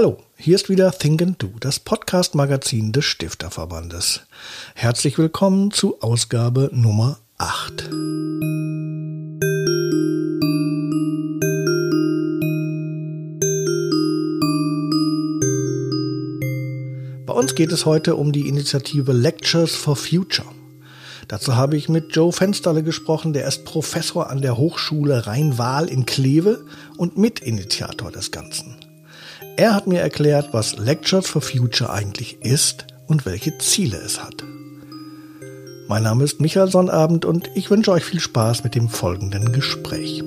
Hallo, hier ist wieder Think and Do, das Podcast-Magazin des Stifterverbandes. Herzlich willkommen zu Ausgabe Nummer 8. Bei uns geht es heute um die Initiative Lectures for Future. Dazu habe ich mit Joe Fensterle gesprochen, der ist Professor an der Hochschule Rhein-Waal in Kleve und Mitinitiator des Ganzen. Er hat mir erklärt, was Lectures for Future eigentlich ist und welche Ziele es hat. Mein Name ist Michael Sonnabend und ich wünsche euch viel Spaß mit dem folgenden Gespräch.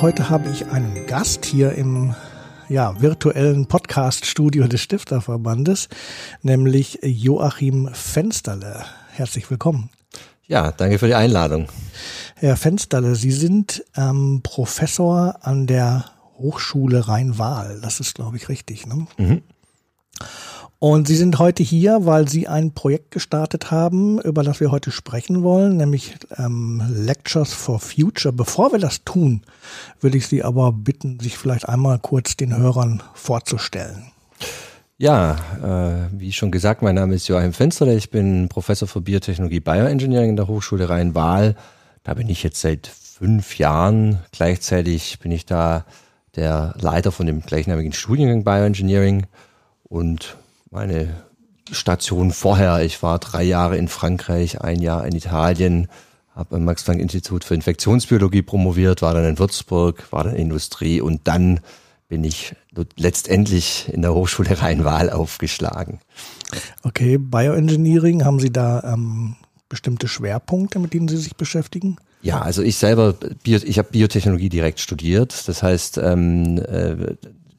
Heute habe ich einen Gast hier im virtuellen Podcast-Studio des Stifterverbandes, nämlich Joachim Fensterle. Herzlich willkommen. Ja, danke für die Einladung. Herr Fensterle, Sie sind Professor an der Hochschule Rhein-Waal. Das ist, glaube ich, richtig, ne? Mhm. Und Sie sind heute hier, weil Sie ein Projekt gestartet haben, über das wir heute sprechen wollen, nämlich Lectures for Future. Bevor wir das tun, will ich Sie aber bitten, sich vielleicht einmal kurz den Hörern vorzustellen. Ja, wie schon gesagt, mein Name ist Joachim Fensterle. Ich bin Professor für Biotechnologie Bioengineering in der Hochschule Rhein-Waal. Da bin ich jetzt seit 5 Jahren. Gleichzeitig bin ich da der Leiter von dem gleichnamigen Studiengang Bioengineering. Und meine Station vorher, ich war 3 Jahre in Frankreich, 1 Jahr in Italien, habe am Max-Planck-Institut für Infektionsbiologie promoviert, war dann in Würzburg, war dann in Industrie und dann bin ich letztendlich in der Hochschule Rhein-Waal aufgeschlagen. Okay, Bioengineering, haben Sie da bestimmte Schwerpunkte, mit denen Sie sich beschäftigen? Ja, also ich habe Biotechnologie direkt studiert, das heißt,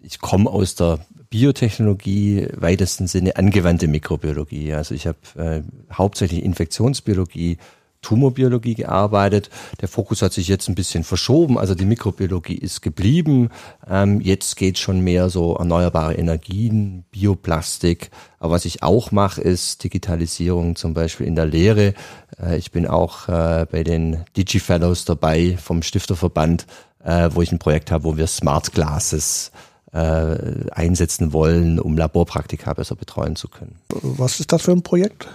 ich komme aus der Biotechnologie, weitesten Sinne angewandte Mikrobiologie. Also ich habe hauptsächlich Infektionsbiologie, Tumorbiologie gearbeitet. Der Fokus hat sich jetzt ein bisschen verschoben. Also die Mikrobiologie ist geblieben. Jetzt geht es schon mehr so erneuerbare Energien, Bioplastik. Aber was ich auch mache, ist Digitalisierung zum Beispiel in der Lehre. Ich bin auch bei den Digi-Fellows dabei vom Stifterverband, wo ich ein Projekt habe, wo wir Smart Glasses einsetzen wollen, um Laborpraktika besser betreuen zu können. Was ist das für ein Projekt?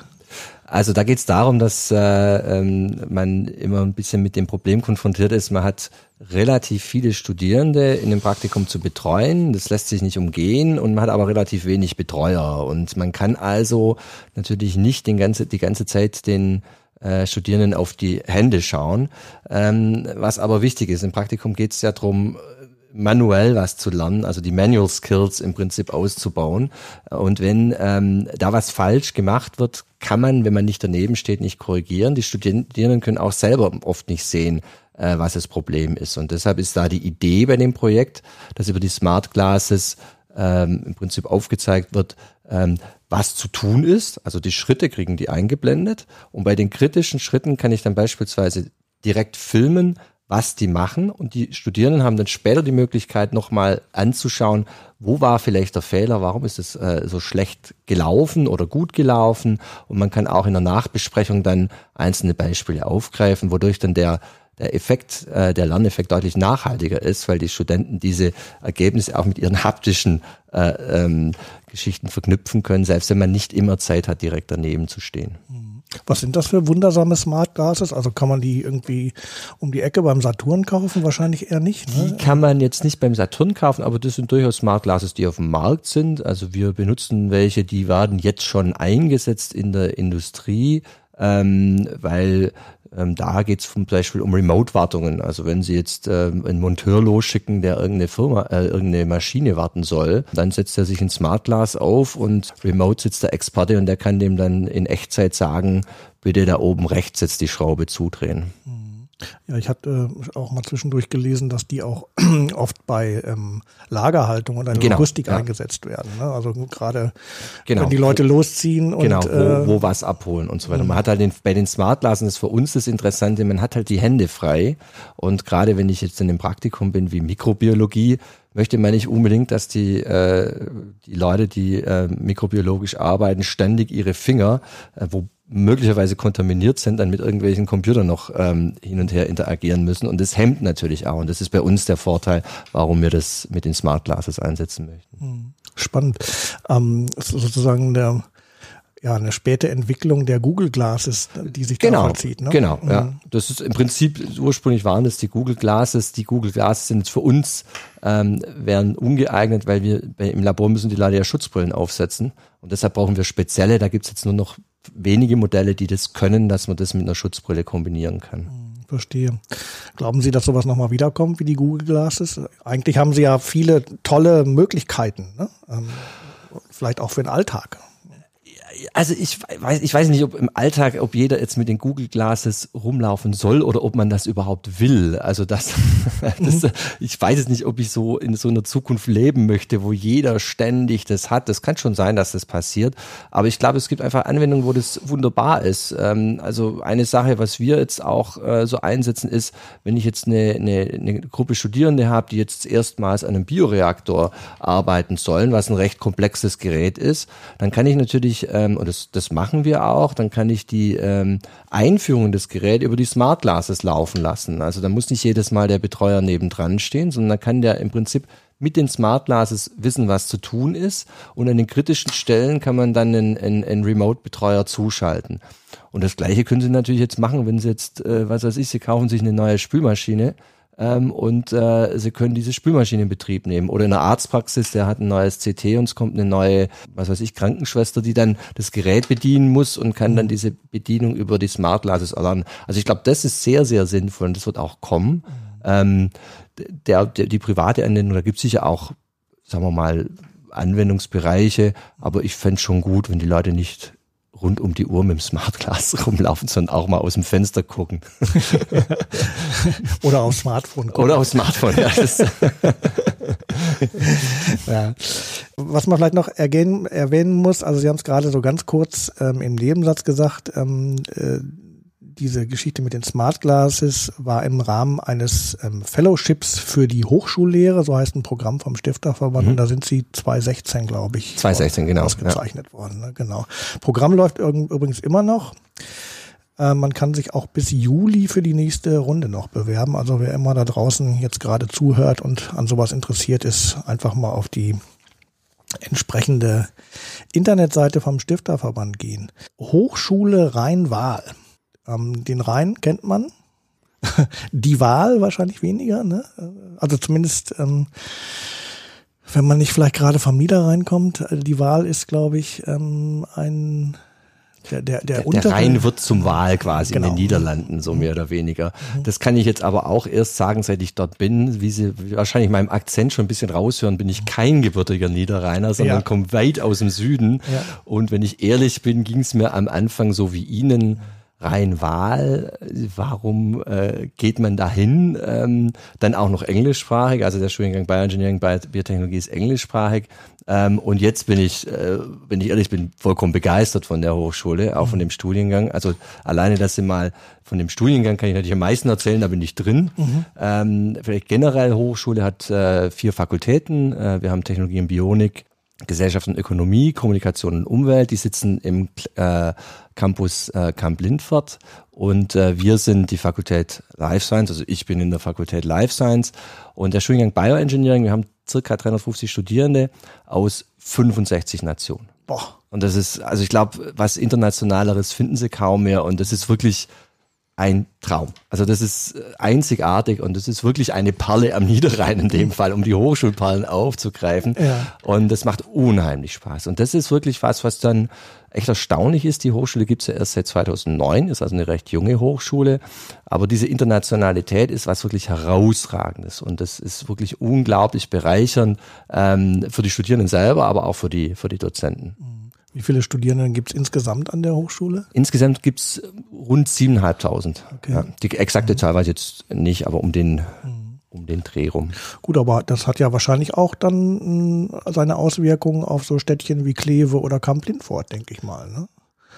Also da geht es darum, dass man immer ein bisschen mit dem Problem konfrontiert ist, man hat relativ viele Studierende in dem Praktikum zu betreuen, das lässt sich nicht umgehen und man hat aber relativ wenig Betreuer und man kann also natürlich nicht die ganze Zeit den Studierenden auf die Hände schauen, was aber wichtig ist. Im Praktikum geht es ja darum, manuell was zu lernen, also die Manual Skills im Prinzip auszubauen. Und wenn da was falsch gemacht wird, kann man, wenn man nicht daneben steht, nicht korrigieren. Die Studierenden können auch selber oft nicht sehen, was das Problem ist. Und deshalb ist da die Idee bei dem Projekt, dass über die Smart Glasses im Prinzip aufgezeigt wird, was zu tun ist. Also die Schritte kriegen die eingeblendet. Und bei den kritischen Schritten kann ich dann beispielsweise direkt filmen, was die machen und die Studierenden haben dann später die Möglichkeit, nochmal anzuschauen, wo war vielleicht der Fehler, warum ist es so schlecht gelaufen oder gut gelaufen und man kann auch in der Nachbesprechung dann einzelne Beispiele aufgreifen, wodurch dann der Lerneffekt deutlich nachhaltiger ist, weil die Studenten diese Ergebnisse auch mit ihren haptischen Geschichten verknüpfen können, selbst wenn man nicht immer Zeit hat, direkt daneben zu stehen. Was sind das für wundersame Smart Glasses? Also kann man die irgendwie um die Ecke beim Saturn kaufen? Wahrscheinlich eher nicht, ne? Die kann man jetzt nicht beim Saturn kaufen, aber das sind durchaus Smart Glasses, die auf dem Markt sind. Also wir benutzen welche, die werden jetzt schon eingesetzt in der Industrie, weil da geht es zum Beispiel um Remote-Wartungen. Also wenn Sie jetzt einen Monteur losschicken, der irgendeine Maschine warten soll, dann setzt er sich ein Smart Glass auf und remote sitzt der Experte und der kann dem dann in Echtzeit sagen, bitte da oben rechts jetzt die Schraube zudrehen. Ja, ich hatte auch mal zwischendurch gelesen, dass die auch oft bei Lagerhaltung und einer Logistik eingesetzt werden. Ne? Also gerade wenn die Leute losziehen und wo was abholen und so weiter. Man hat halt bei den Smart Glasses ist für uns das Interessante, man hat halt die Hände frei und gerade wenn ich jetzt in einem Praktikum bin wie Mikrobiologie, möchte man nicht unbedingt, dass die Leute, die mikrobiologisch arbeiten, ständig ihre Finger, wo möglicherweise kontaminiert sind, dann mit irgendwelchen Computern noch hin und her interagieren müssen. Und das hemmt natürlich auch. Und das ist bei uns der Vorteil, warum wir das mit den Smart Glasses einsetzen möchten. Spannend. Sozusagen eine späte Entwicklung der Google Glasses, die sich da vollzieht. Ne? Genau, ja. Das ist im Prinzip, ursprünglich waren das die Google Glasses. Die Google Glasses sind jetzt für uns, wären ungeeignet, weil wir im Labor müssen die Leute ja Schutzbrillen aufsetzen. Und deshalb brauchen wir spezielle, da gibt es jetzt nur noch wenige Modelle, die das können, dass man das mit einer Schutzbrille kombinieren kann. Verstehe. Glauben Sie, dass sowas nochmal wiederkommt, wie die Google Glasses? Eigentlich haben Sie ja viele tolle Möglichkeiten, ne? Vielleicht auch für den Alltag. Also ich weiß nicht, ob im Alltag, ob jeder jetzt mit den Google Glasses rumlaufen soll oder ob man das überhaupt will. Also ich weiß es nicht, ob ich so in so einer Zukunft leben möchte, wo jeder ständig das hat. Das kann schon sein, dass das passiert. Aber ich glaube, es gibt einfach Anwendungen, wo das wunderbar ist. Also eine Sache, was wir jetzt auch so einsetzen, ist, wenn ich jetzt eine Gruppe Studierende habe, die jetzt erstmals an einem Bioreaktor arbeiten sollen, was ein recht komplexes Gerät ist, dann kann ich natürlich und das machen wir auch, dann kann ich die Einführung des Geräts über die Smart Glasses laufen lassen. Also da muss nicht jedes Mal der Betreuer nebendran stehen, sondern da kann der im Prinzip mit den Smart Glasses wissen, was zu tun ist, und an den kritischen Stellen kann man dann einen Remote-Betreuer zuschalten. Und das Gleiche können Sie natürlich jetzt machen, wenn Sie jetzt, Sie kaufen sich eine neue Spülmaschine, Sie können diese Spülmaschine in Betrieb nehmen. Oder in der Arztpraxis, der hat ein neues CT und es kommt eine neue, Krankenschwester, die dann das Gerät bedienen muss und kann dann diese Bedienung über die Smart Glasses erlernen. Also ich glaube, das ist sehr, sehr sinnvoll und das wird auch kommen. Die private Anwendung, da gibt es sicher auch, sagen wir mal, Anwendungsbereiche, aber ich fände es schon gut, wenn die Leute nicht rund um die Uhr mit dem Smart Glass rumlaufen, sondern auch mal aus dem Fenster gucken. Oder aufs Smartphone gucken. Oder aufs Smartphone, ja. Ja. Was man vielleicht noch erwähnen muss, also Sie haben es gerade so ganz kurz im Nebensatz gesagt, diese Geschichte mit den Smart Glasses war im Rahmen eines Fellowships für die Hochschullehre, so heißt ein Programm vom Stifterverband, und da sind Sie 2016, glaube ich. 2016, genau. Ausgezeichnet worden, ne? Genau. Programm läuft übrigens immer noch. Man kann sich auch bis Juli für die nächste Runde noch bewerben. Also wer immer da draußen jetzt gerade zuhört und an sowas interessiert ist, einfach mal auf die entsprechende Internetseite vom Stifterverband gehen. Hochschule Rhein-Waal. Den Rhein kennt man, die Wahl wahrscheinlich weniger, ne? Also zumindest, wenn man nicht vielleicht gerade vom Niederrhein kommt, die Wahl ist, glaube ich, der Rhein wird zum Waal quasi, genau. In den Niederlanden, so mehr oder weniger. Das kann ich jetzt aber auch erst sagen, seit ich dort bin. Wie Sie wahrscheinlich meinem Akzent schon ein bisschen raushören, bin ich kein gebürtiger Niederrheiner, sondern komme weit aus dem Süden. Ja. Und wenn ich ehrlich bin, ging es mir am Anfang so wie Ihnen. Rhein-Waal, warum geht man da hin? Dann auch noch englischsprachig, also der Studiengang Bioengineering, Biotechnologie ist englischsprachig. Und jetzt bin ich, wenn ich ehrlich bin, vollkommen begeistert von der Hochschule, auch von dem Studiengang. Also alleine, dass Sie mal von dem Studiengang, kann ich natürlich am meisten erzählen, da bin ich drin. Vielleicht generell, Hochschule hat 4 Fakultäten. Wir haben Technologie und Bionik, Gesellschaft und Ökonomie, Kommunikation und Umwelt, die sitzen im Campus Kamp-Lintfort, und wir sind die Fakultät Life Science, also ich bin in der Fakultät Life Science, und der Studiengang Bioengineering, wir haben circa 350 Studierende aus 65 Nationen. Boah. Und das ist, also ich glaube, was Internationaleres finden Sie kaum mehr, und das ist wirklich ein Traum. Also das ist einzigartig und das ist wirklich eine Perle am Niederrhein in dem Fall, um die Hochschulperlen aufzugreifen. Ja. Und das macht unheimlich Spaß. Und das ist wirklich was dann echt erstaunlich ist. Die Hochschule gibt es ja erst seit 2009, ist also eine recht junge Hochschule. Aber diese Internationalität ist was wirklich Herausragendes. Und das ist wirklich unglaublich bereichernd für die Studierenden selber, aber auch für die Dozenten. Wie viele Studierende gibt es insgesamt an der Hochschule? Insgesamt gibt es rund 7.500. Okay. Ja, die exakte Zahl weiß ich jetzt nicht, aber um den Dreh rum. Gut, aber das hat ja wahrscheinlich auch dann seine Auswirkungen auf so Städtchen wie Kleve oder Kamp-Lintfort, denke ich mal. Ne?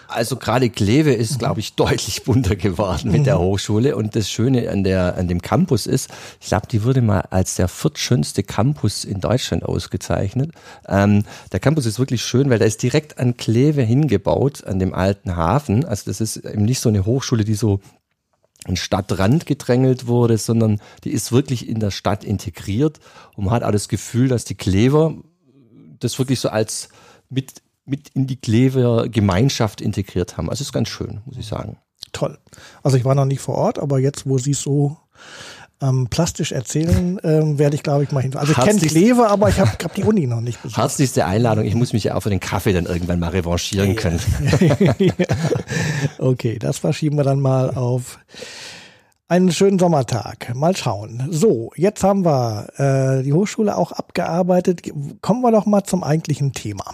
Also gerade Kleve ist, glaube ich, deutlich bunter geworden mit der Hochschule. Und das Schöne an dem Campus ist, ich glaube, die wurde mal als der viertschönste Campus in Deutschland ausgezeichnet. Der Campus ist wirklich schön, weil der ist direkt an Kleve hingebaut, an dem alten Hafen. Also das ist eben nicht so eine Hochschule, die so an Stadtrand gedrängelt wurde, sondern die ist wirklich in der Stadt integriert. Und man hat auch das Gefühl, dass die Klever das wirklich so als mit in die Klever Gemeinschaft integriert haben. Also es ist ganz schön, muss ich sagen. Toll. Also ich war noch nicht vor Ort, aber jetzt, wo Sie es so plastisch erzählen, werde ich, glaube ich, mal hin. Also ich kenne Kleve, aber ich habe die Uni noch nicht besucht. Herzlichste Einladung. Ich muss mich ja auch für den Kaffee dann irgendwann mal revanchieren können. Okay, das verschieben wir dann mal auf einen schönen Sommertag. Mal schauen. So, jetzt haben wir die Hochschule auch abgearbeitet. Kommen wir doch mal zum eigentlichen Thema,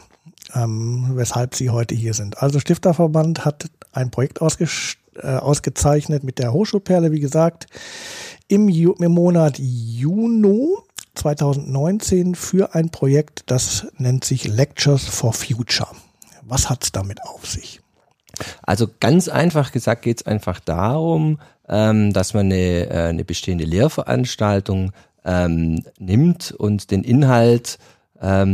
weshalb Sie heute hier sind. Also Stifterverband hat ein Projekt ausgezeichnet mit der Hochschulperle, wie gesagt, im Monat Juni 2019 für ein Projekt, das nennt sich Lectures for Future. Was hat es damit auf sich? Also ganz einfach gesagt geht es einfach darum, dass man eine bestehende Lehrveranstaltung nimmt und den Inhalt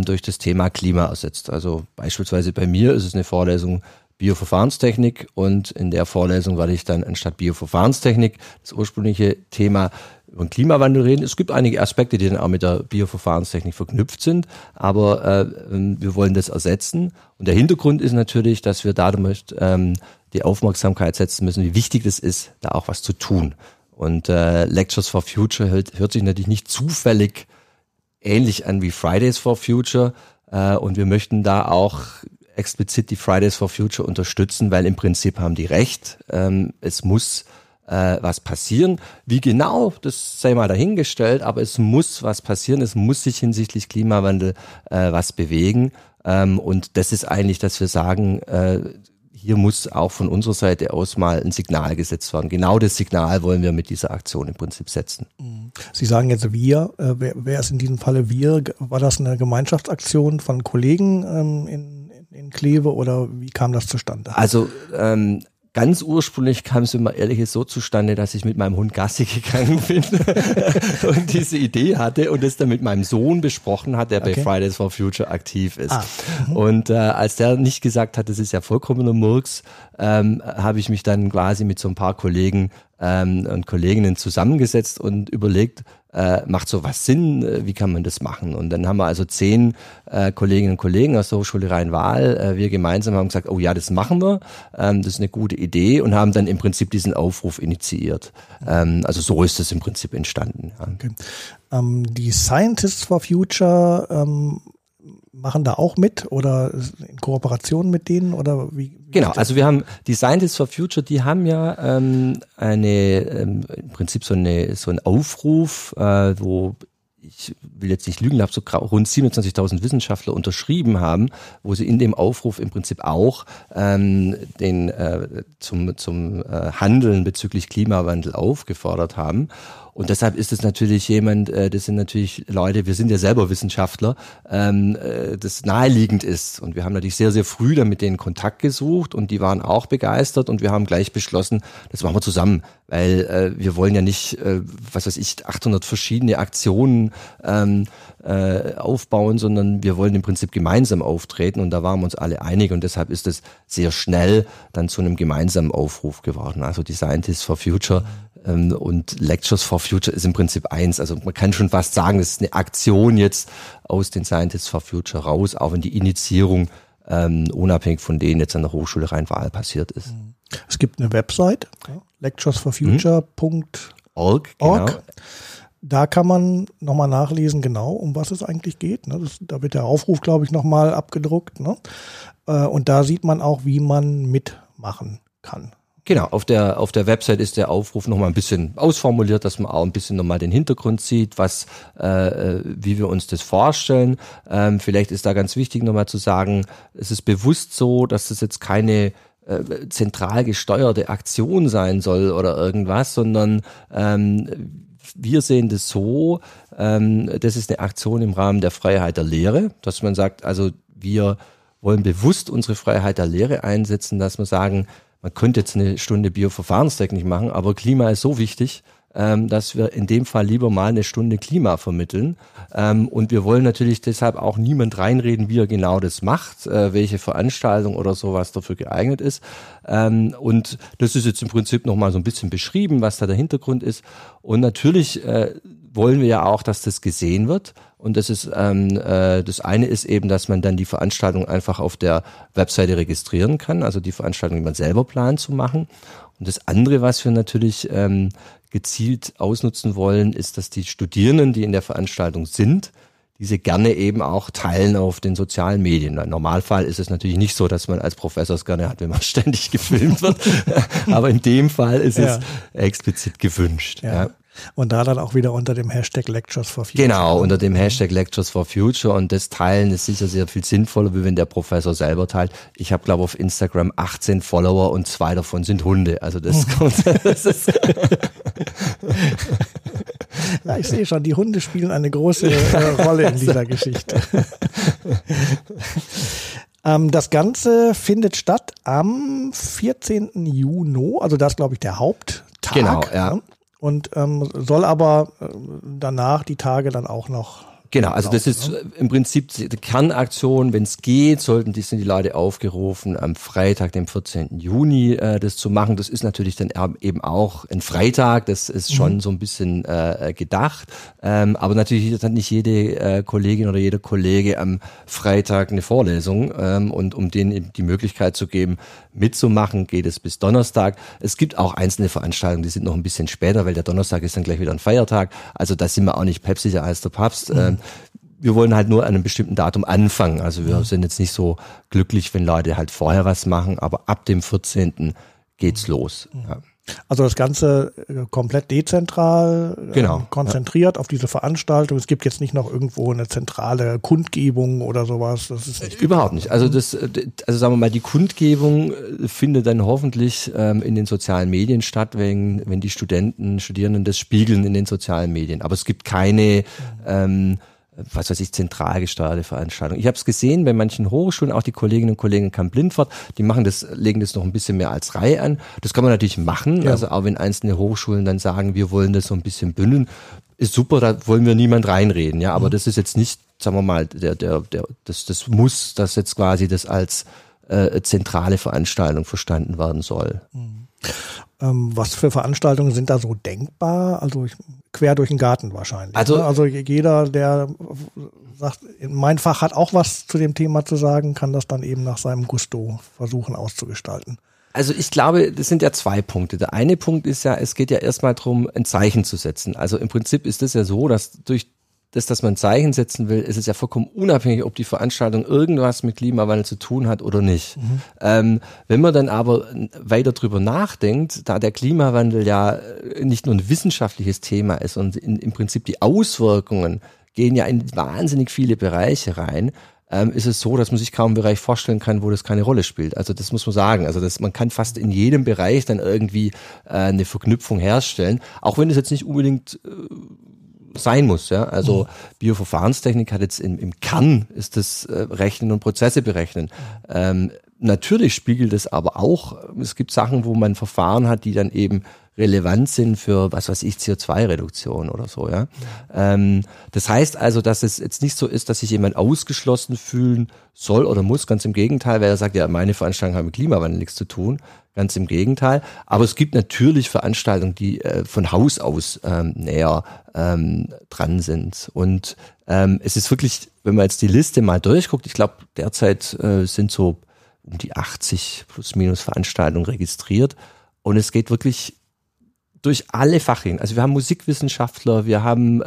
durch das Thema Klima ersetzt. Also beispielsweise bei mir ist es eine Vorlesung Bioverfahrenstechnik und in der Vorlesung werde ich dann anstatt Bioverfahrenstechnik das ursprüngliche Thema über den Klimawandel reden. Es gibt einige Aspekte, die dann auch mit der Bioverfahrenstechnik verknüpft sind, aber wir wollen das ersetzen. Und der Hintergrund ist natürlich, dass wir dadurch die Aufmerksamkeit setzen müssen, wie wichtig es ist, da auch was zu tun. Und Lectures for Future hört sich natürlich nicht zufällig ähnlich an wie Fridays for Future und wir möchten da auch explizit die Fridays for Future unterstützen, weil im Prinzip haben die recht. Es muss was passieren. Wie genau, das sei mal dahingestellt, aber es muss was passieren. Es muss sich hinsichtlich Klimawandel was bewegen. Und das ist eigentlich, dass wir sagen, hier muss auch von unserer Seite aus mal ein Signal gesetzt werden. Genau das Signal wollen wir mit dieser Aktion im Prinzip setzen. Sie sagen jetzt wir. Wer ist in diesem Falle wir? War das eine Gemeinschaftsaktion von Kollegen in Kleve oder wie kam das zustande? Also ganz ursprünglich kam es, wenn man ehrlich ist, so zustande, dass ich mit meinem Hund Gassi gegangen bin und diese Idee hatte und es dann mit meinem Sohn besprochen hat, der bei Fridays for Future aktiv ist. Und als der nicht gesagt hat, das ist ja vollkommener Murks, habe ich mich dann quasi mit so ein paar Kollegen und Kolleginnen zusammengesetzt und überlegt, macht sowas Sinn? Wie kann man das machen? Und dann haben wir also 10 Kolleginnen und Kollegen aus der Hochschule Rhein-Waal, wir gemeinsam haben gesagt, oh ja, das machen wir, das ist eine gute Idee und haben dann im Prinzip diesen Aufruf initiiert. Also so ist es im Prinzip entstanden. Ja. Okay. Die Scientists for Future machen da auch mit oder in Kooperation mit denen oder wie? Genau, also wir haben die Scientists for Future, die haben ja im Prinzip so einen Aufruf, wo, ich will jetzt nicht lügen, habe so rund 27.000 Wissenschaftler unterschrieben haben, wo sie in dem Aufruf im Prinzip auch zum Handeln bezüglich Klimawandel aufgefordert haben. Und deshalb ist es natürlich das sind natürlich Leute, wir sind ja selber Wissenschaftler, das naheliegend ist. Und wir haben natürlich sehr, sehr früh dann mit denen Kontakt gesucht und die waren auch begeistert und wir haben gleich beschlossen, das machen wir zusammen, weil wir wollen ja nicht, was weiß ich, 800 verschiedene Aktionen aufbauen, sondern wir wollen im Prinzip gemeinsam auftreten und da waren wir uns alle einig und deshalb ist es sehr schnell dann zu einem gemeinsamen Aufruf geworden. Also die Scientists for Future und Lectures for Future ist im Prinzip eins. Also man kann schon fast sagen, das ist eine Aktion jetzt aus den Scientists for Future raus, auch wenn die Initiierung unabhängig von denen jetzt an der Hochschule Rhein-Waal passiert ist. Es gibt eine Website, lecturesforfuture.org. Genau. Da kann man nochmal nachlesen, genau, um was es eigentlich geht. Da wird der Aufruf, glaube ich, nochmal abgedruckt. Und da sieht man auch, wie man mitmachen kann. Genau, auf der Website ist der Aufruf nochmal ein bisschen ausformuliert, dass man auch ein bisschen nochmal den Hintergrund sieht, wie wir uns das vorstellen. Vielleicht ist da ganz wichtig nochmal zu sagen, es ist bewusst so, dass es jetzt keine zentral gesteuerte Aktion sein soll oder irgendwas, sondern wir sehen das so, das ist eine Aktion im Rahmen der Freiheit der Lehre, dass man sagt, also wir wollen bewusst unsere Freiheit der Lehre einsetzen, dass wir sagen, man könnte jetzt eine Stunde Bioverfahrenstechnik machen, aber Klima ist so wichtig, dass wir in dem Fall lieber mal eine Stunde Klima vermitteln. Und wir wollen natürlich deshalb auch niemand reinreden, wie er genau das macht, welche Veranstaltung oder sowas dafür geeignet ist. Und das ist jetzt im Prinzip nochmal so ein bisschen beschrieben, was da der Hintergrund ist. Und natürlich wollen wir ja auch, dass das gesehen wird. Und das ist das eine ist eben, dass man dann die Veranstaltung einfach auf der Webseite registrieren kann, also die Veranstaltung, die man selber plant zu machen. Und das andere, was wir natürlich gezielt ausnutzen wollen, ist, dass die Studierenden, die in der Veranstaltung sind, diese gerne eben auch teilen auf den sozialen Medien. Im Normalfall ist es natürlich nicht so, dass man als Professor es gerne hat, wenn man ständig gefilmt wird. Aber in dem Fall ist es explizit gewünscht. Ja. Ja. Und da dann auch wieder unter dem Hashtag Lectures for Future. Genau, unter dem Hashtag Lectures for Future, und das Teilen ist sicher sehr viel sinnvoller, wie wenn der Professor selber teilt. Ich habe, glaube ich, auf Instagram 18 Follower und 2 davon sind Hunde. Also das kommt... Das ist ja, ich sehe schon, die Hunde spielen eine große Rolle in dieser Geschichte. Das Ganze findet statt am 14. Juni, also das ist, glaube ich, der Haupttag. Genau, ja. Und soll aber danach die Tage dann auch noch... Genau, also das ist im Prinzip die Kernaktion, wenn es geht, sind die Leute aufgerufen, am Freitag, dem 14. Juni das zu machen. Das ist natürlich dann eben auch ein Freitag, das ist schon so ein bisschen gedacht. Aber natürlich hat nicht jede Kollegin oder jeder Kollege am Freitag eine Vorlesung. Und um denen eben die Möglichkeit zu geben, mitzumachen, geht es bis Donnerstag. Es gibt auch einzelne Veranstaltungen, die sind noch ein bisschen später, weil der Donnerstag ist dann gleich wieder ein Feiertag. Also da sind wir auch nicht päpstlicher als der Papst. Wir wollen halt nur an einem bestimmten Datum anfangen. Also wir sind jetzt nicht so glücklich, wenn Leute halt vorher was machen, aber ab dem 14. geht's los. Ja. Also das Ganze komplett dezentral, genau, konzentriert auf diese Veranstaltung. Es gibt jetzt nicht noch irgendwo eine zentrale Kundgebung oder sowas. Das ist nicht überhaupt nicht. Also sagen wir mal, die Kundgebung findet dann hoffentlich in den sozialen Medien statt, wenn die Studierenden das spiegeln in den sozialen Medien. Aber es gibt keine was weiß ich, zentral gesteuerte Veranstaltung. Ich habe es gesehen bei manchen Hochschulen, auch die Kolleginnen und Kollegen in Kamp-Lintfort, die legen das noch ein bisschen mehr als Reihe an. Das kann man natürlich machen, ja. Also auch wenn einzelne Hochschulen dann sagen, wir wollen das so ein bisschen bündeln, ist super, da wollen wir niemand reinreden, ja, aber das ist jetzt nicht, sagen wir mal, das muss, dass jetzt quasi das als zentrale Veranstaltung verstanden werden soll. Mhm. Was für Veranstaltungen sind da so denkbar? Also quer durch den Garten wahrscheinlich. Also jeder, der sagt, mein Fach hat auch was zu dem Thema zu sagen, kann das dann eben nach seinem Gusto versuchen auszugestalten. Also ich glaube, das sind ja zwei Punkte. Der eine Punkt ist ja, es geht ja erstmal darum, ein Zeichen zu setzen. Also im Prinzip ist es ja so, dass dass man ein Zeichen setzen will, ist es ja vollkommen unabhängig, ob die Veranstaltung irgendwas mit Klimawandel zu tun hat oder nicht. Mhm. Wenn man dann aber weiter drüber nachdenkt, da der Klimawandel ja nicht nur ein wissenschaftliches Thema ist und im Prinzip die Auswirkungen gehen ja in wahnsinnig viele Bereiche rein, ist es so, dass man sich kaum einen Bereich vorstellen kann, wo das keine Rolle spielt. Also das muss man sagen. Also man kann fast in jedem Bereich dann irgendwie eine Verknüpfung herstellen, auch wenn es jetzt nicht unbedingt sein muss, ja. Also Bioverfahrenstechnik hat jetzt im Kern ist das Rechnen und Prozesse berechnen. Natürlich spiegelt es aber auch, es gibt Sachen, wo man Verfahren hat, die dann eben relevant sind für, was weiß ich, CO2-Reduktion oder so, ja. Das heißt also, dass es jetzt nicht so ist, dass sich jemand ausgeschlossen fühlen soll oder muss, ganz im Gegenteil, weil er sagt, ja, meine Veranstaltungen haben mit Klimawandel nichts zu tun, ganz im Gegenteil. Aber es gibt natürlich Veranstaltungen, die von Haus aus näher dran sind. Und es ist wirklich, wenn man jetzt die Liste mal durchguckt, ich glaube, derzeit sind so um die 80 plus minus Veranstaltungen registriert und es geht wirklich durch alle Fach hin. Also wir haben Musikwissenschaftler, wir haben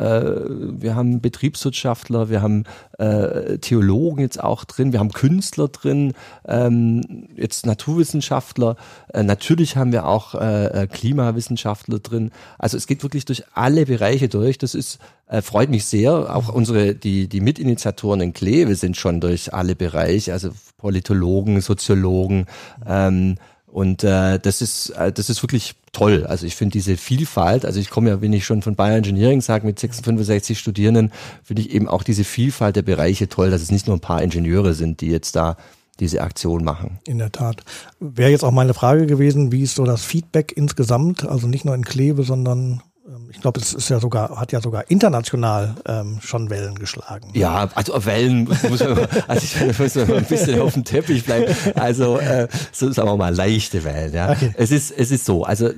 Betriebswirtschaftler, wir haben Theologen jetzt auch drin, wir haben Künstler drin, jetzt Naturwissenschaftler, natürlich haben wir auch Klimawissenschaftler drin. Also es geht wirklich durch alle Bereiche durch. Das ist freut mich sehr. Auch die Mitinitiatoren in Kleve sind schon durch alle Bereiche, also Politologen, Soziologen, und das ist wirklich toll. Also ich finde diese Vielfalt, also ich komme ja, wenn ich schon von Bioengineering sage, mit 65 Studierenden, finde ich eben auch diese Vielfalt der Bereiche toll, dass es nicht nur ein paar Ingenieure sind, die jetzt da diese Aktion machen. In der Tat. Wäre jetzt auch meine Frage gewesen, wie ist so das Feedback insgesamt, also nicht nur in Kleve, sondern ich glaube, es ist ja sogar, hat ja sogar international schon Wellen geschlagen. Ja, also Wellen muss man ein bisschen auf dem Teppich bleiben. Also so, sagen wir mal, leichte Wellen. Ja. Okay. Es ist so. Also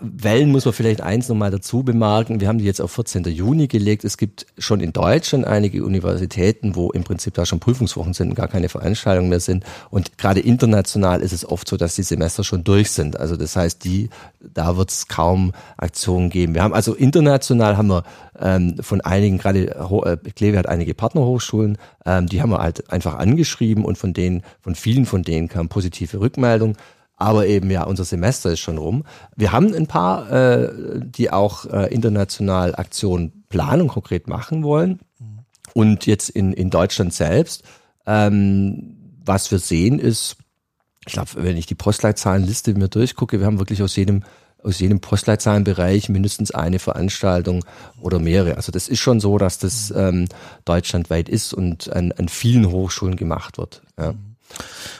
Wellen muss man vielleicht eins nochmal dazu bemerken. Wir haben die jetzt auf 14. Juni gelegt. Es gibt schon in Deutschland einige Universitäten, wo im Prinzip da schon Prüfungswochen sind und gar keine Veranstaltungen mehr sind. Und gerade international ist es oft so, dass die Semester schon durch sind. Also das heißt, da wird es kaum Aktionen geben. Wir haben also international von einigen, gerade Kleve hat einige Partnerhochschulen, die haben wir halt einfach angeschrieben und von vielen von denen kam positive Rückmeldung. Aber eben ja, unser Semester ist schon rum. Wir haben ein paar, die auch international Aktionen Planung konkret machen wollen. Und jetzt in Deutschland selbst, was wir sehen ist, ich glaube, wenn ich die Postleitzahlenliste mir durchgucke, wir haben wirklich aus jedem Postleitzahlenbereich mindestens eine Veranstaltung oder mehrere. Also das ist schon so, dass das deutschlandweit ist und an vielen Hochschulen gemacht wird. Ja.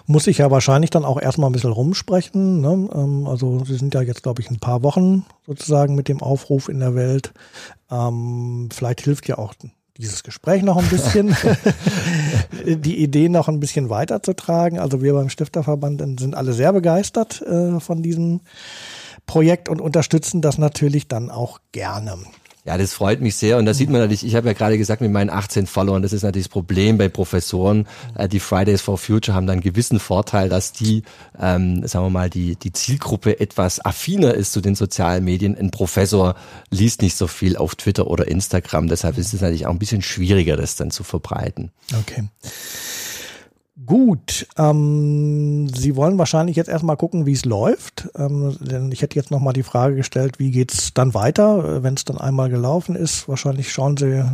Muss ich ja wahrscheinlich dann auch erstmal ein bisschen rumsprechen. Ne? Also Sie sind ja jetzt, glaube ich, ein paar Wochen sozusagen mit dem Aufruf in der Welt. Vielleicht hilft ja auch dieses Gespräch noch ein bisschen, die Idee noch ein bisschen weiterzutragen. Also wir beim Stifterverband sind alle sehr begeistert von diesem Projekt und unterstützen das natürlich dann auch gerne. Ja, das freut mich sehr und das sieht man natürlich, ich habe ja gerade gesagt, mit meinen 18 Followern, das ist natürlich das Problem bei Professoren, die Fridays for Future haben dann einen gewissen Vorteil, dass die, sagen wir mal, die Zielgruppe etwas affiner ist zu den sozialen Medien. Ein Professor liest nicht so viel auf Twitter oder Instagram, deshalb ist es natürlich auch ein bisschen schwieriger, das dann zu verbreiten. Okay. Gut, Sie wollen wahrscheinlich jetzt erstmal gucken, wie es läuft, denn ich hätte jetzt nochmal die Frage gestellt, wie geht's dann weiter, wenn es dann einmal gelaufen ist, wahrscheinlich schauen Sie,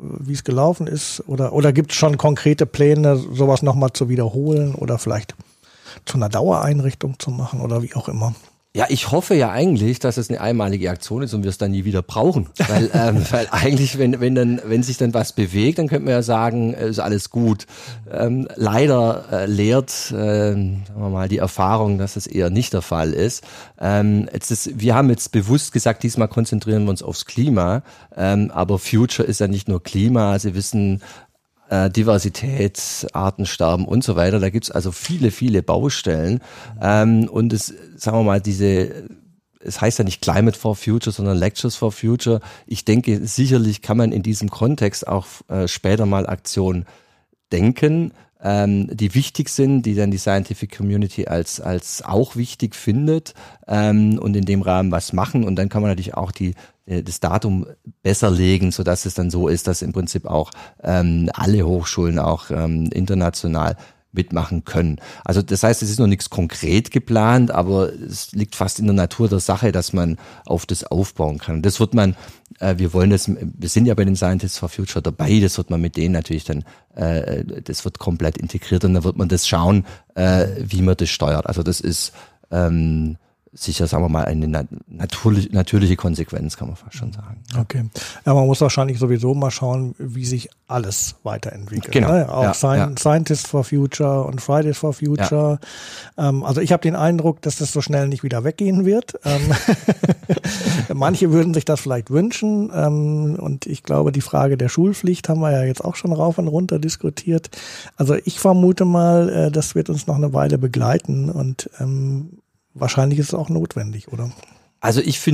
wie es gelaufen ist oder gibt es schon konkrete Pläne, sowas nochmal zu wiederholen oder vielleicht zu einer Dauereinrichtung zu machen oder wie auch immer. Ja, ich hoffe ja eigentlich, dass es eine einmalige Aktion ist und wir es dann nie wieder brauchen, weil eigentlich, wenn sich dann was bewegt, dann könnte man ja sagen, ist alles gut. Leider lehrt, sagen wir mal, die Erfahrung, dass es eher nicht der Fall ist. Wir haben jetzt bewusst gesagt, diesmal konzentrieren wir uns aufs Klima, aber Future ist ja nicht nur Klima, Sie wissen, Diversität, Artensterben und so weiter. Da gibt's also viele, viele Baustellen. Und es, sagen wir mal, es heißt ja nicht Climate for Future, sondern Lectures for Future. Ich denke, sicherlich kann man in diesem Kontext auch später mal Aktionen denken, die wichtig sind, die dann die Scientific Community als auch wichtig findet und in dem Rahmen was machen. Und dann kann man natürlich auch das Datum besser legen, sodass es dann so ist, dass im Prinzip auch alle Hochschulen auch international mitmachen können. Also das heißt, es ist noch nichts konkret geplant, aber es liegt fast in der Natur der Sache, dass man auf das aufbauen kann. Das wird man, wir sind ja bei den Scientists for Future dabei, das wird man mit denen natürlich dann, das wird komplett integriert und dann wird man das schauen, wie man das steuert. Also das ist sicher, sagen wir mal, eine natürliche Konsequenz, kann man fast schon sagen. Okay. Ja, man muss wahrscheinlich sowieso mal schauen, wie sich alles weiterentwickelt. Genau. Ne? Auch ja, Scientists for Future und Fridays for Future. Ja. Also ich habe den Eindruck, dass das so schnell nicht wieder weggehen wird. Manche würden sich das vielleicht wünschen. Und ich glaube, die Frage der Schulpflicht haben wir ja jetzt auch schon rauf und runter diskutiert. Also ich vermute mal, das wird uns noch eine Weile begleiten und wahrscheinlich ist es auch notwendig, oder? Also ich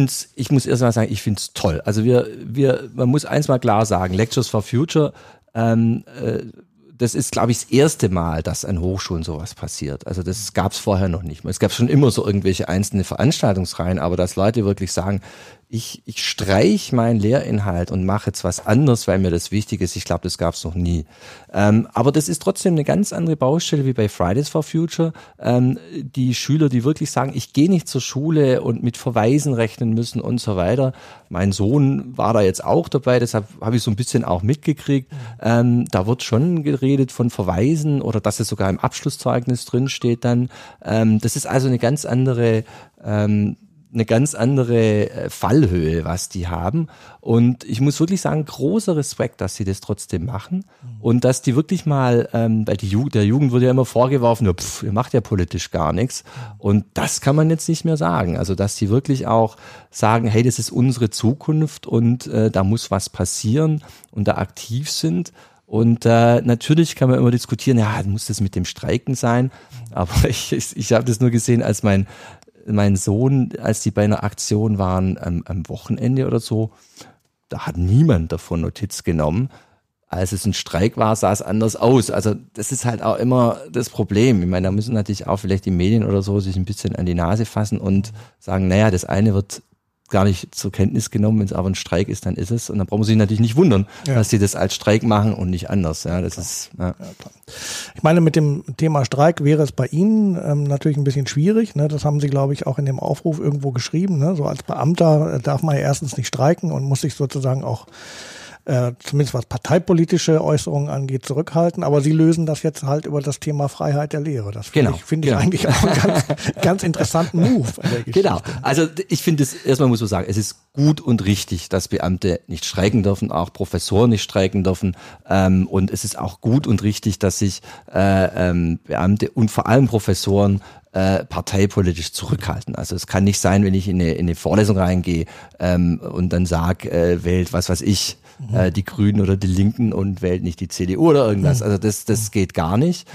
muss erst mal sagen, ich finde es toll. Also man muss eins mal klar sagen, Lectures for Future, das ist, glaube ich, das erste Mal, dass an Hochschulen sowas passiert. Also das gab es vorher noch nicht. Es gab schon immer so irgendwelche einzelne Veranstaltungsreihen, aber dass Leute wirklich sagen, ich streich meinen Lehrinhalt und mache jetzt was anderes, weil mir das wichtig ist. Ich glaube, das gab es noch nie. Aber das ist trotzdem eine ganz andere Baustelle wie bei Fridays for Future. Die Schüler, die wirklich sagen, ich gehe nicht zur Schule und mit Verweisen rechnen müssen und so weiter. Mein Sohn war da jetzt auch dabei, deshalb habe ich so ein bisschen auch mitgekriegt. Da wird schon geredet von Verweisen oder dass es sogar im Abschlusszeugnis drinsteht dann. Das ist also eine ganz andere eine ganz andere Fallhöhe, was die haben. Und ich muss wirklich sagen, großer Respekt, dass sie das trotzdem machen. Und dass die wirklich mal, weil der Jugend wird ja immer vorgeworfen, ihr macht ja politisch gar nichts. Und das kann man jetzt nicht mehr sagen. Also dass die wirklich auch sagen, hey, das ist unsere Zukunft und da muss was passieren und da aktiv sind. Und natürlich kann man immer diskutieren, ja, muss das mit dem Streiken sein? Aber ich habe das nur gesehen, als mein Sohn, als die bei einer Aktion waren am Wochenende oder so, da hat niemand davon Notiz genommen. Als es ein Streik war, sah es anders aus. Also das ist halt auch immer das Problem. Ich meine, da müssen natürlich auch vielleicht die Medien oder so sich ein bisschen an die Nase fassen und sagen, naja, das eine wird gar nicht zur Kenntnis genommen, wenn es aber ein Streik ist, dann ist es. Und dann brauchen Sie sich natürlich nicht wundern, dass Sie das als Streik machen und nicht anders. Ja, das ist, ja. Ja, klar. Ich meine, mit dem Thema Streik wäre es bei Ihnen natürlich ein bisschen schwierig. Ne? Das haben Sie, glaube ich, auch in dem Aufruf irgendwo geschrieben. Ne? So als Beamter darf man ja erstens nicht streiken und muss sich sozusagen auch zumindest was parteipolitische Äußerungen angeht, zurückhalten. Aber Sie lösen das jetzt halt über das Thema Freiheit der Lehre. Das finde ich eigentlich auch einen ganz interessanten Move. Genau. Also ich finde es, erstmal muss man sagen, es ist gut und richtig, dass Beamte nicht streiken dürfen, auch Professoren nicht streiken dürfen. Und es ist auch gut und richtig, dass sich Beamte und vor allem Professoren parteipolitisch zurückhalten. Also es kann nicht sein, wenn ich in eine Vorlesung reingehe und dann sage, wählt was weiß ich, die Grünen oder die Linken und wählt nicht die CDU oder irgendwas. Also das geht gar nicht.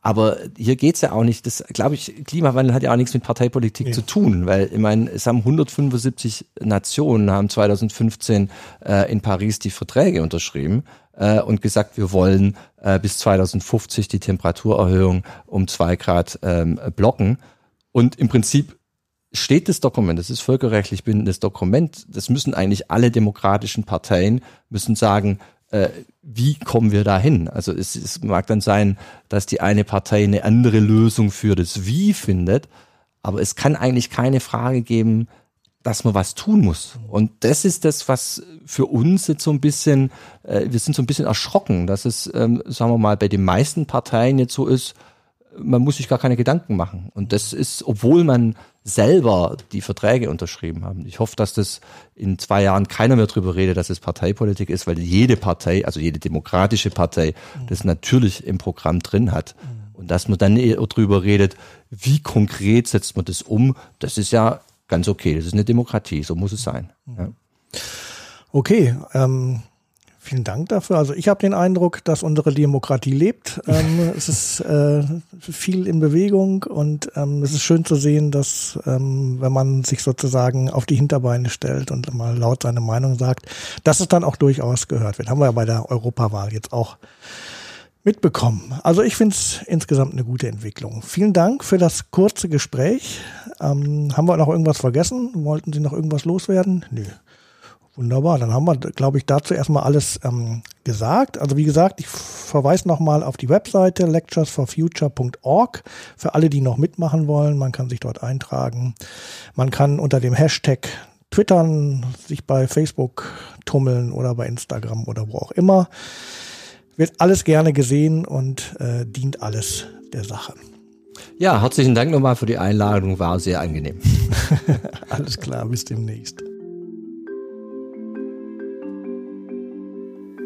Aber hier geht's ja auch nicht, das glaube ich, Klimawandel hat ja auch nichts mit Parteipolitik zu tun, weil ich meine, es haben 175 Nationen, haben 2015 in Paris die Verträge unterschrieben und gesagt, wir wollen bis 2050 die Temperaturerhöhung um 2 Grad blocken. Und im Prinzip steht das Dokument, das ist völkerrechtlich bindendes Dokument, das müssen eigentlich alle demokratischen Parteien müssen sagen, wie kommen wir da hin? Also es mag dann sein, dass die eine Partei eine andere Lösung für das Wie findet, aber es kann eigentlich keine Frage geben, dass man was tun muss. Und das ist das, was für uns jetzt so ein bisschen, wir sind so ein bisschen erschrocken, dass es, sagen wir mal, bei den meisten Parteien jetzt so ist, man muss sich gar keine Gedanken machen. Und das ist, obwohl man selber die Verträge unterschrieben haben. Ich hoffe, dass das in 2 Jahren keiner mehr drüber redet, dass es Parteipolitik ist, weil jede Partei, also jede demokratische Partei, das natürlich im Programm drin hat. Und dass man dann drüber redet, wie konkret setzt man das um, das ist ja ganz okay. Das ist eine Demokratie, so muss es sein. Ja. Okay, vielen Dank dafür. Also ich habe den Eindruck, dass unsere Demokratie lebt. Es ist viel in Bewegung und es ist schön zu sehen, dass wenn man sich sozusagen auf die Hinterbeine stellt und mal laut seine Meinung sagt, dass es dann auch durchaus gehört wird. Haben wir ja bei der Europawahl jetzt auch mitbekommen. Also ich finde es insgesamt eine gute Entwicklung. Vielen Dank für das kurze Gespräch. Haben wir noch irgendwas vergessen? Wollten Sie noch irgendwas loswerden? Nö. Wunderbar, dann haben wir, glaube ich, dazu erstmal alles gesagt. Also wie gesagt, ich verweise nochmal auf die Webseite lecturesforfuture.org für alle, die noch mitmachen wollen. Man kann sich dort eintragen. Man kann unter dem Hashtag twittern, sich bei Facebook tummeln oder bei Instagram oder wo auch immer. Wird alles gerne gesehen und dient alles der Sache. Ja, herzlichen Dank nochmal für die Einladung. War sehr angenehm. Alles klar, bis demnächst.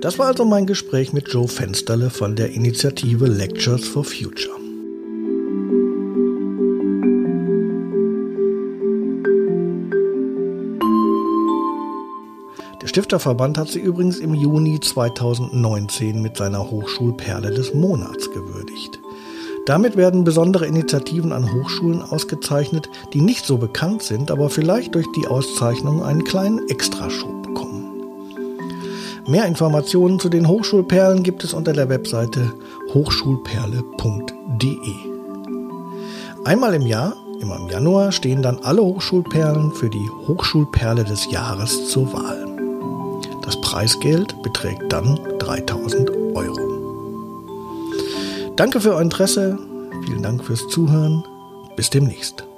Das war also mein Gespräch mit Joe Fensterle von der Initiative Lectures for Future. Der Stifterverband hat sie übrigens im Juni 2019 mit seiner Hochschulperle des Monats gewürdigt. Damit werden besondere Initiativen an Hochschulen ausgezeichnet, die nicht so bekannt sind, aber vielleicht durch die Auszeichnung einen kleinen Extraschub bekommen. Mehr Informationen zu den Hochschulperlen gibt es unter der Webseite hochschulperle.de. Einmal im Jahr, immer im Januar, stehen dann alle Hochschulperlen für die Hochschulperle des Jahres zur Wahl. Das Preisgeld beträgt dann 3.000 €. Danke für euer Interesse, vielen Dank fürs Zuhören, bis demnächst.